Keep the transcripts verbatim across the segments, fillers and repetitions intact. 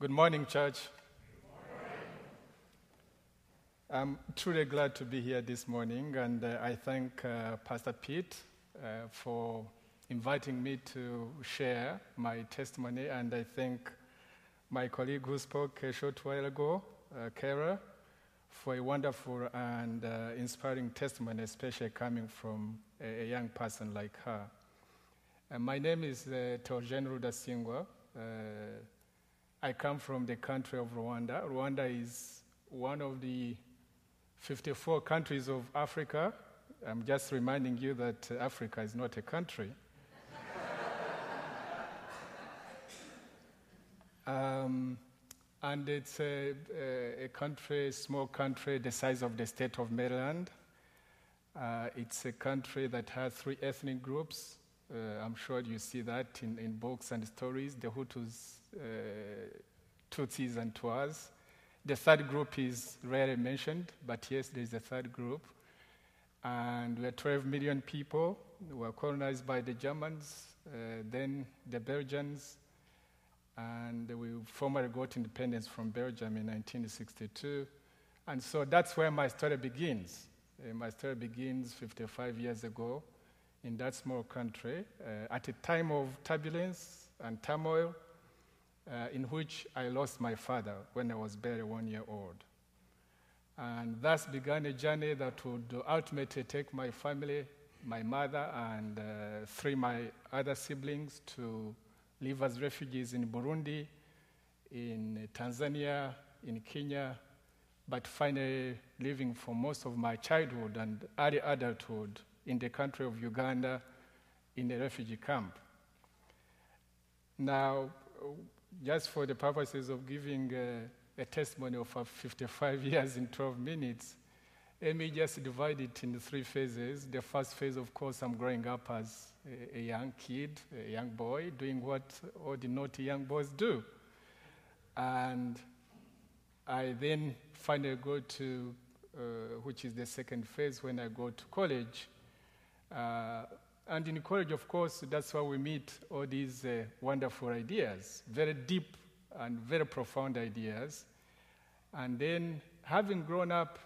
Good morning, church. Good morning. I'm truly glad to be here this morning, and uh, I thank uh, Pastor Pete uh, for inviting me to share my testimony, and I thank my colleague who spoke a short while ago, uh, Kara, for a wonderful and uh, inspiring testimony, especially coming from a, a young person like her. Uh, my name is uh, Théogène Rudasingwa. Uh, I come from the country of Rwanda. Rwanda is one of the fifty-four countries of Africa. I'm just reminding you that Africa is not a country. um, and it's a, a country, a small country, the size of the state of Maryland. Uh, it's a country that has three ethnic groups. Uh, I'm sure you see that in, in books and stories, the Hutus, uh, Tutsis, and Twas. The third group is rarely mentioned, but yes, there's a third group. And we are twelve million people. We were colonized by the Germans, uh, then the Belgians, and we formally got independence from Belgium in nineteen sixty-two. And so that's where my story begins. Uh, my story begins fifty-five years ago, in that small country, uh, at a time of turbulence and turmoil, uh, in which I lost my father when I was barely one year old. And thus began a journey that would ultimately take my family, my mother, and uh, three my other siblings to live as refugees in Burundi, in Tanzania, in Kenya, but finally living for most of my childhood and early adulthood in the country of Uganda, in a refugee camp. Now, just for the purposes of giving uh, a testimony of uh, fifty-five years in twelve minutes, let me just divide it into three phases. The first phase, of course, I'm growing up as a, a young kid, a young boy, doing what all the naughty young boys do. And I then finally go to, uh, which is the second phase, when I go to college. Uh, and in college, of course, that's where we meet all these uh, wonderful ideas, very deep and very profound ideas. And then, having grown up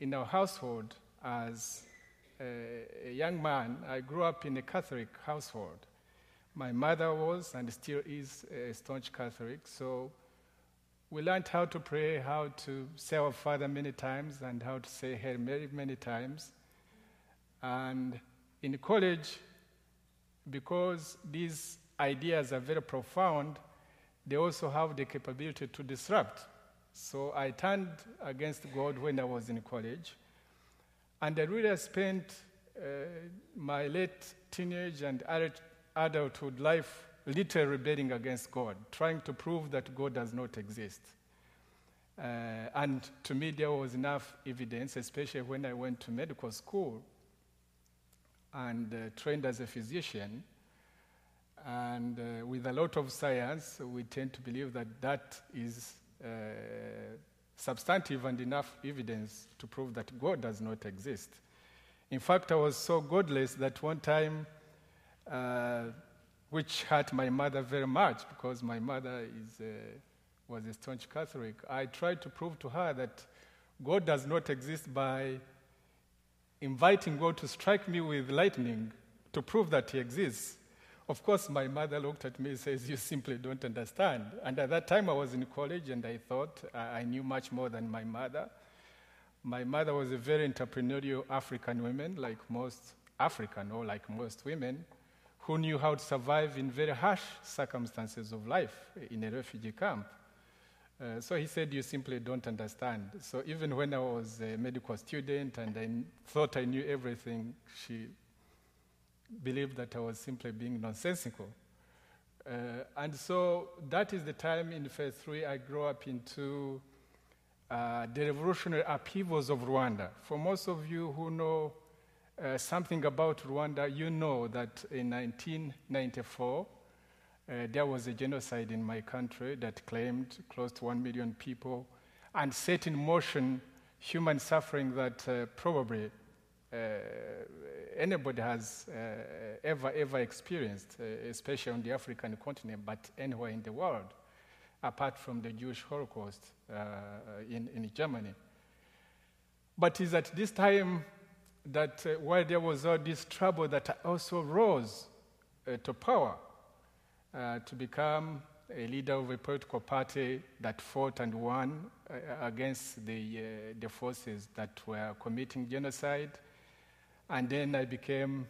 in our household as a, a young man, I grew up in a Catholic household. My mother was and still is a staunch Catholic, so we learned how to pray, how to say our Father many times, and how to say Hail Mary many times. And in college, because these ideas are very profound, they also have the capability to disrupt. So I turned against God when I was in college. And I really spent uh, my late teenage and adulthood life literally rebelling against God, trying to prove that God does not exist. Uh, and to me, there was enough evidence, especially when I went to medical school and uh, trained as a physician, and uh, with a lot of science, we tend to believe that that is uh, substantive and enough evidence to prove that God does not exist. In fact, I was so godless that one time, uh, which hurt my mother very much, because my mother is, uh, was a staunch Catholic, I tried to prove to her that God does not exist by inviting God to strike me with lightning to prove that he exists. Of course, my mother looked at me and says, "You simply don't understand." And at that time, I was in college, and I thought I knew much more than my mother. My mother was a very entrepreneurial African woman, like most African, or like most women, who knew how to survive in very harsh circumstances of life in a refugee camp. Uh, so he said, "You simply don't understand." So even when I was a medical student and I n- thought I knew everything, she believed that I was simply being nonsensical. Uh, and so that is the time in phase three I grew up into uh, the revolutionary upheavals of Rwanda. For most of you who know uh, something about Rwanda, you know that in nineteen ninety-four, Uh, there was a genocide in my country that claimed close to one million people and set in motion human suffering that uh, probably uh, anybody has uh, ever, ever experienced, uh, especially on the African continent, but anywhere in the world. apart from the Jewish Holocaust uh, in, in Germany. But it's at this time that uh, while there was all this trouble that also rose uh, to power uh, to become a leader of a political party that fought and won uh, against the, uh, the forces that were committing genocide. And then I became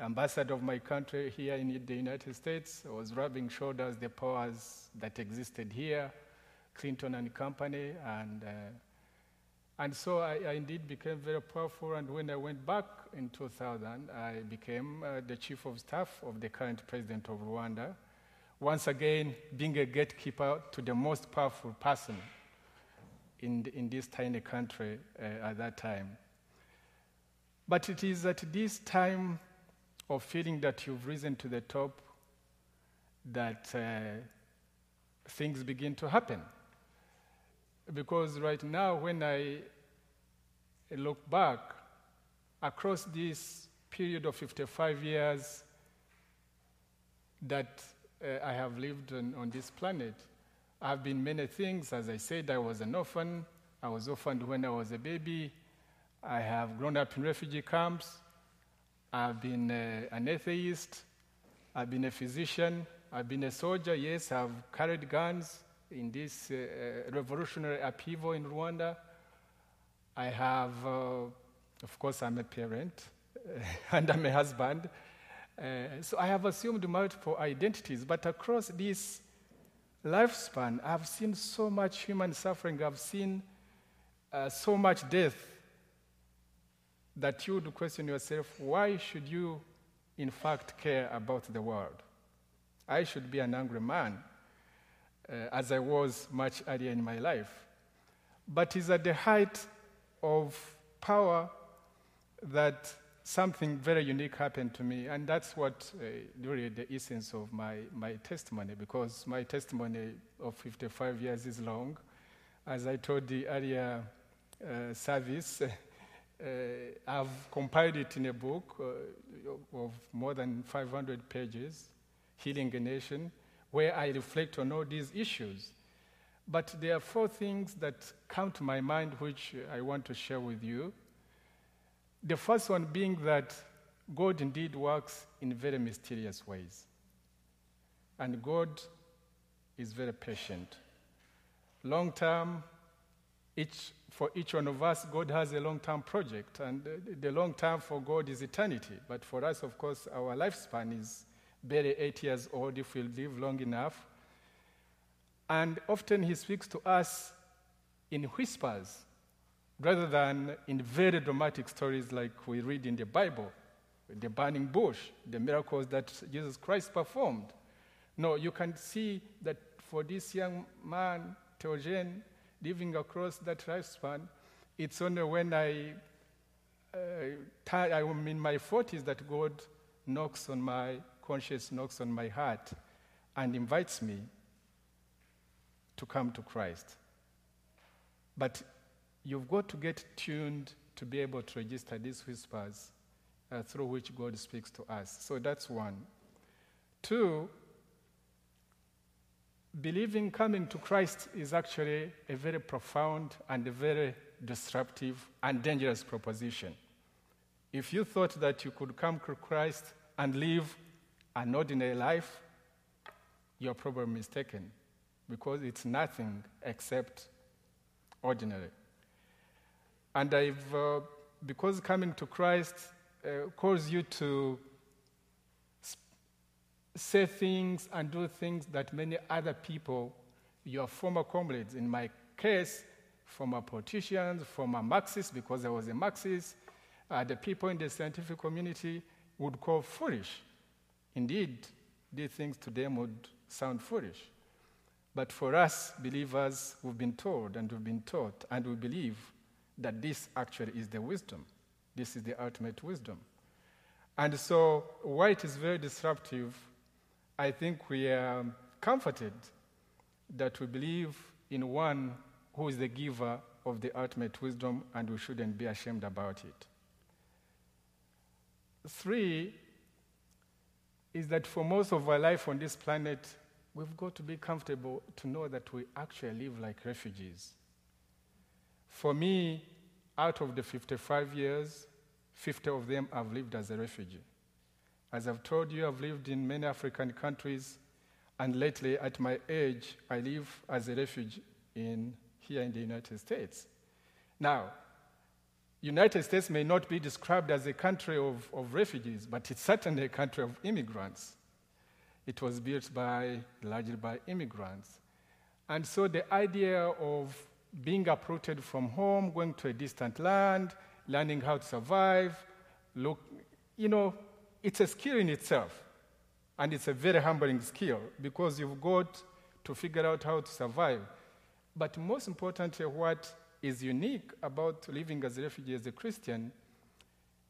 ambassador of my country here in the United States. I was rubbing shoulders the powers that existed here, Clinton and company, and uh, and so I, I indeed became very powerful. And when I went back in two thousand, I became uh, the chief of staff of the current president of Rwanda, once again being a gatekeeper to the most powerful person in, in this tiny country uh, at that time. But it is at this time of feeling that you've risen to the top that uh, things begin to happen. Because right now, when I look back, across this period of fifty-five years that uh, I have lived on, on this planet, I've been many things. As I said, I was an orphan. I was orphaned when I was a baby. I have grown up in refugee camps. I've been uh, an atheist. I've been a physician. I've been a soldier. Yes, I've carried guns in this uh, revolutionary upheaval in Rwanda. I have, uh, of course, I'm a parent, and I'm a husband. Uh, so I have assumed multiple identities, but across this lifespan, I've seen so much human suffering. I've seen uh, so much death that you would question yourself, why should you, in fact, care about the world? I should be an angry man, Uh, as I was much earlier in my life. But it's at the height of power that something very unique happened to me, and that's what uh, really the essence of my, my testimony, because my testimony of fifty-five years is long. As I told the earlier uh, service, uh, I've compiled it in a book uh, of more than five hundred pages, Healing a Nation, where I reflect on all these issues. But there are four things that come to my mind which I want to share with you. The first one being that God indeed works in very mysterious ways. And God is very patient. Long term, each, for each one of us, God has a long-term project, and the long term for God is eternity. But for us, of course, our lifespan is barely eight years old if we live long enough. And often he speaks to us in whispers rather than in very dramatic stories like we read in the Bible, the burning bush, the miracles that Jesus Christ performed. No, you can see that for this young man, Théogène, living across that lifespan, it's only when I, uh, I'm in my forties that God knocks on my conscience knocks on my heart and invites me to come to Christ. But you've got to get tuned to be able to register these whispers uh, through which God speaks to us. So that's one. Two, believing coming to Christ is actually a very profound and a very disruptive and dangerous proposition. If you thought that you could come to Christ and live an ordinary life, you're probably mistaken, because it's nothing except ordinary. And I've, uh, because coming to Christ uh, calls you to sp- say things and do things that many other people, your former comrades, in my case, former politicians, former Marxists, because I was a Marxist, uh, the people in the scientific community would call foolish. Indeed, these things to them would sound foolish. But for us believers, we've been told and we've been taught and we believe that this actually is the wisdom. This is the ultimate wisdom. And so while it is very disruptive, I think we are comforted that we believe in one who is the giver of the ultimate wisdom, and we shouldn't be ashamed about it. Three, is that for most of our life on this planet, we've got to be comfortable to know that we actually live like refugees. For me, out of the fifty-five years, fifty of them I've lived as a refugee. As I've told you, I've lived in many African countries, and lately, at my age, I live as a refugee in, here in the United States. Now, United States may not be described as a country of, of refugees, but it's certainly a country of immigrants. It was built by, largely by immigrants. And so the idea of being uprooted from home, going to a distant land, learning how to survive, look, you know, it's a skill in itself. And it's a very humbling skill because you've got to figure out how to survive. But most importantly, what is unique about living as a refugee, as a Christian,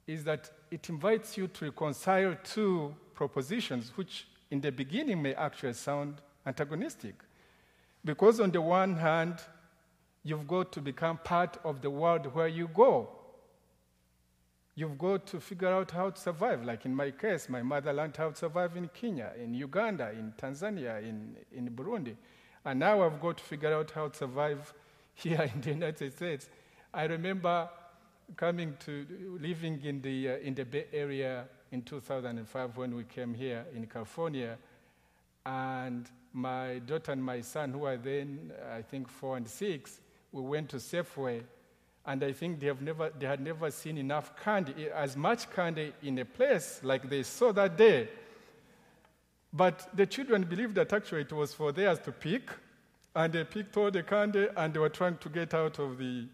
is that it invites you to reconcile two propositions, which in the beginning may actually sound antagonistic. Because on the one hand, you've got to become part of the world where you go. You've got to figure out how to survive. Like in my case, my mother learned how to survive in Kenya, in Uganda, in Tanzania, in, in Burundi. And now I've got to figure out how to survive here in the United States. I remember coming to, living in the, uh, in the Bay Area in two thousand five when we came here in California. And my daughter and my son, who are then, I think, four and six, we went to Safeway. And I think they, have never, they had never seen enough candy, as much candy in a place like they saw that day. But the children believed that actually it was for theirs to pick, and they picked all the candy, and they were trying to get out of the,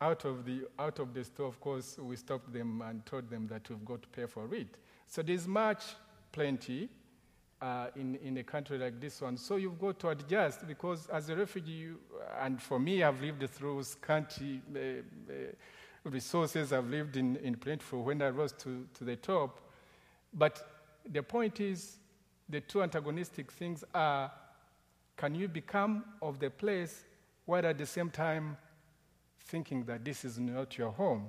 out of the, out of the store. Of course, we stopped them and told them that we've got to pay for it. So there's much plenty uh, in, in a country like this one. So you've got to adjust, because as a refugee, you, and for me, I've lived through scanty uh, uh, resources. I've lived in, in plentiful when I rose to, to the top. But the point is, the two antagonistic things are, can you become of the place while at the same time thinking that this is not your home?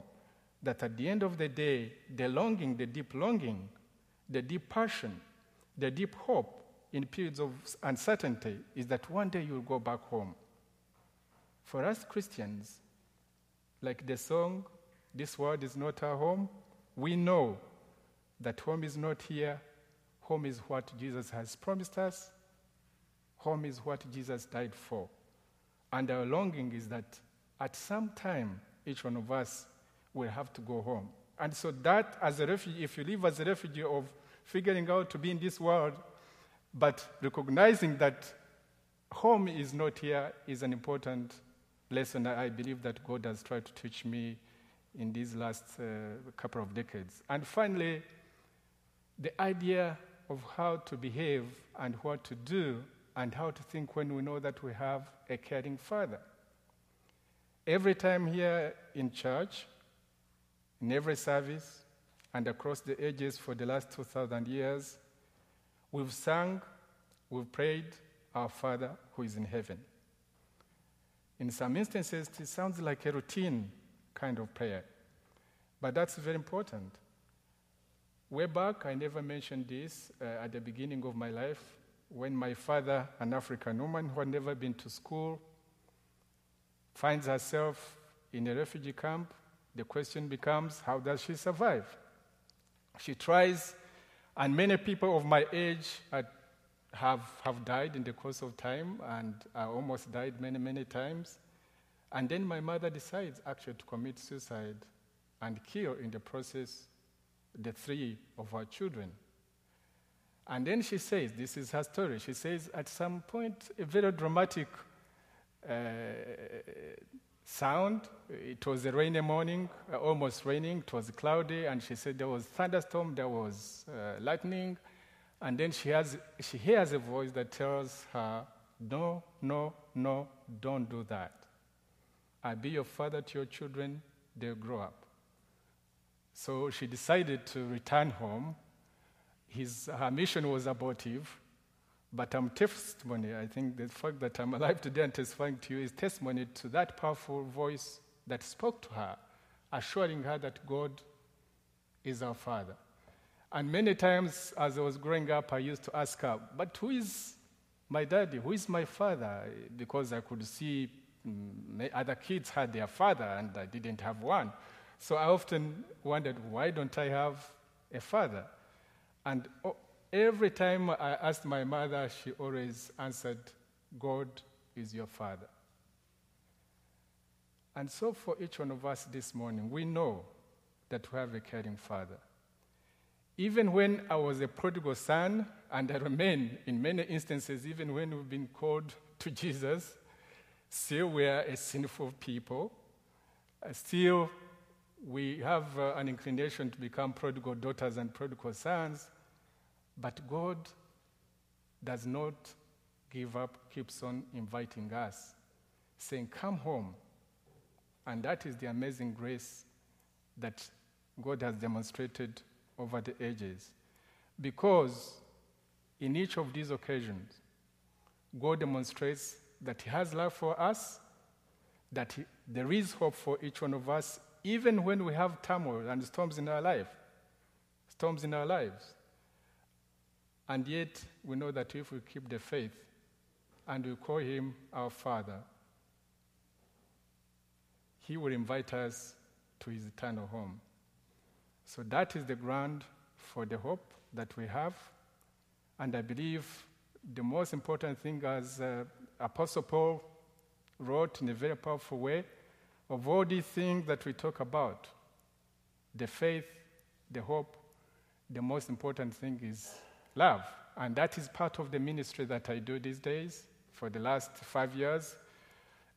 That at the end of the day, the longing, the deep longing, the deep passion, the deep hope in periods of uncertainty is that one day you'll go back home. For us Christians, like the song, "This world is not our home," we know that home is not here. Home is what Jesus has promised us. Home is what Jesus died for. And our longing is that at some time, each one of us will have to go home. And so that, as a refugee, if you live as a refugee of figuring out to be in this world, but recognizing that home is not here, is an important lesson I believe that God has tried to teach me in these last uh, couple of decades. And finally, the idea of how to behave and what to do and how to think when we know that we have a caring Father. Every time here in church, in every service, and across the ages for the last two thousand years, we've sung, we've prayed, "Our Father who is in heaven." In some instances, it sounds like a routine kind of prayer, but that's very important. Way back, I never mentioned this, uh, at the beginning of my life, when my father, an African woman who had never been to school, finds herself in a refugee camp, the question becomes, how does she survive? She tries, and many people of my age at, have, have died in the course of time, and I almost died many, many times. And then my mother decides actually to commit suicide and kill in the process the three of our children. And then she says, this is her story, she says at some point a very dramatic uh, sound. It was a rainy morning, almost raining, it was cloudy, and she said there was thunderstorm, there was uh, lightning, and then she, has, she hears a voice that tells her, no, no, no, don't do that. I'll be your father to your children, they'll grow up. So she decided to return home. His, her mission was abortive, but I'm testimony. I think the fact that I'm alive today and testifying to you is testimony to that powerful voice that spoke to her, assuring her that God is our Father. And many times as I was growing up, I used to ask her, but who is my daddy, who is my father? Because I could see other kids had their father and I didn't have one. So I often wondered, why don't I have a father? And every time I asked my mother, she always answered, God is your father. And so for each one of us this morning, we know that we have a caring father. Even when I was a prodigal son, and I remain in many instances, even when we've been called to Jesus, still we are a sinful people. Still we have uh, an inclination to become prodigal daughters and prodigal sons, but God does not give up, keeps on inviting us, saying, come home. And that is the amazing grace that God has demonstrated over the ages. Because in each of these occasions, God demonstrates that he has love for us, that he, there is hope for each one of us, even when we have turmoil and storms in our life, storms in our lives. And yet, we know that if we keep the faith and we call him our Father, he will invite us to his eternal home. So that is the ground for the hope that we have. And I believe the most important thing, as uh, Apostle Paul wrote in a very powerful way, of all these things that we talk about, the faith, the hope, the most important thing is love. And that is part of the ministry that I do these days for the last five years.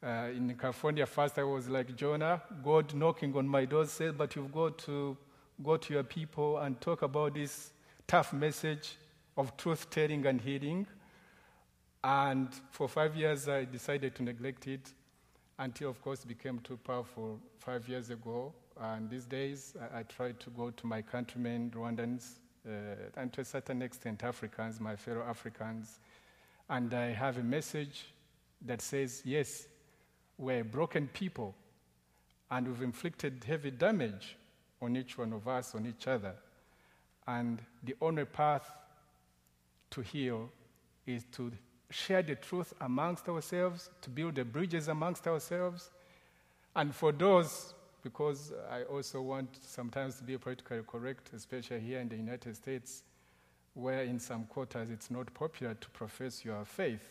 Uh, in California, first I was like Jonah, God knocking on my door said, but you've got to go to your people and talk about this tough message of truth-telling and healing. And for five years, I decided to neglect it until, of course, it became too powerful five years ago. And these days, I, I try to go to my countrymen, Rwandans, uh, and to a certain extent, Africans, my fellow Africans. And I have a message that says, yes, we're broken people, and we've inflicted heavy damage on each one of us, on each other. And the only path to heal is to share the truth amongst ourselves, to build the bridges amongst ourselves. And for those, because I also want sometimes to be politically correct, especially here in the United States, where in some quarters it's not popular to profess your faith.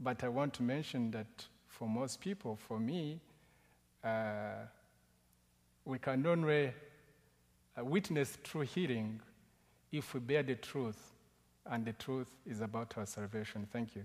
But I want to mention that for most people, for me, uh, we can only witness true healing if we bear the truth, and the truth is about our salvation. Thank you.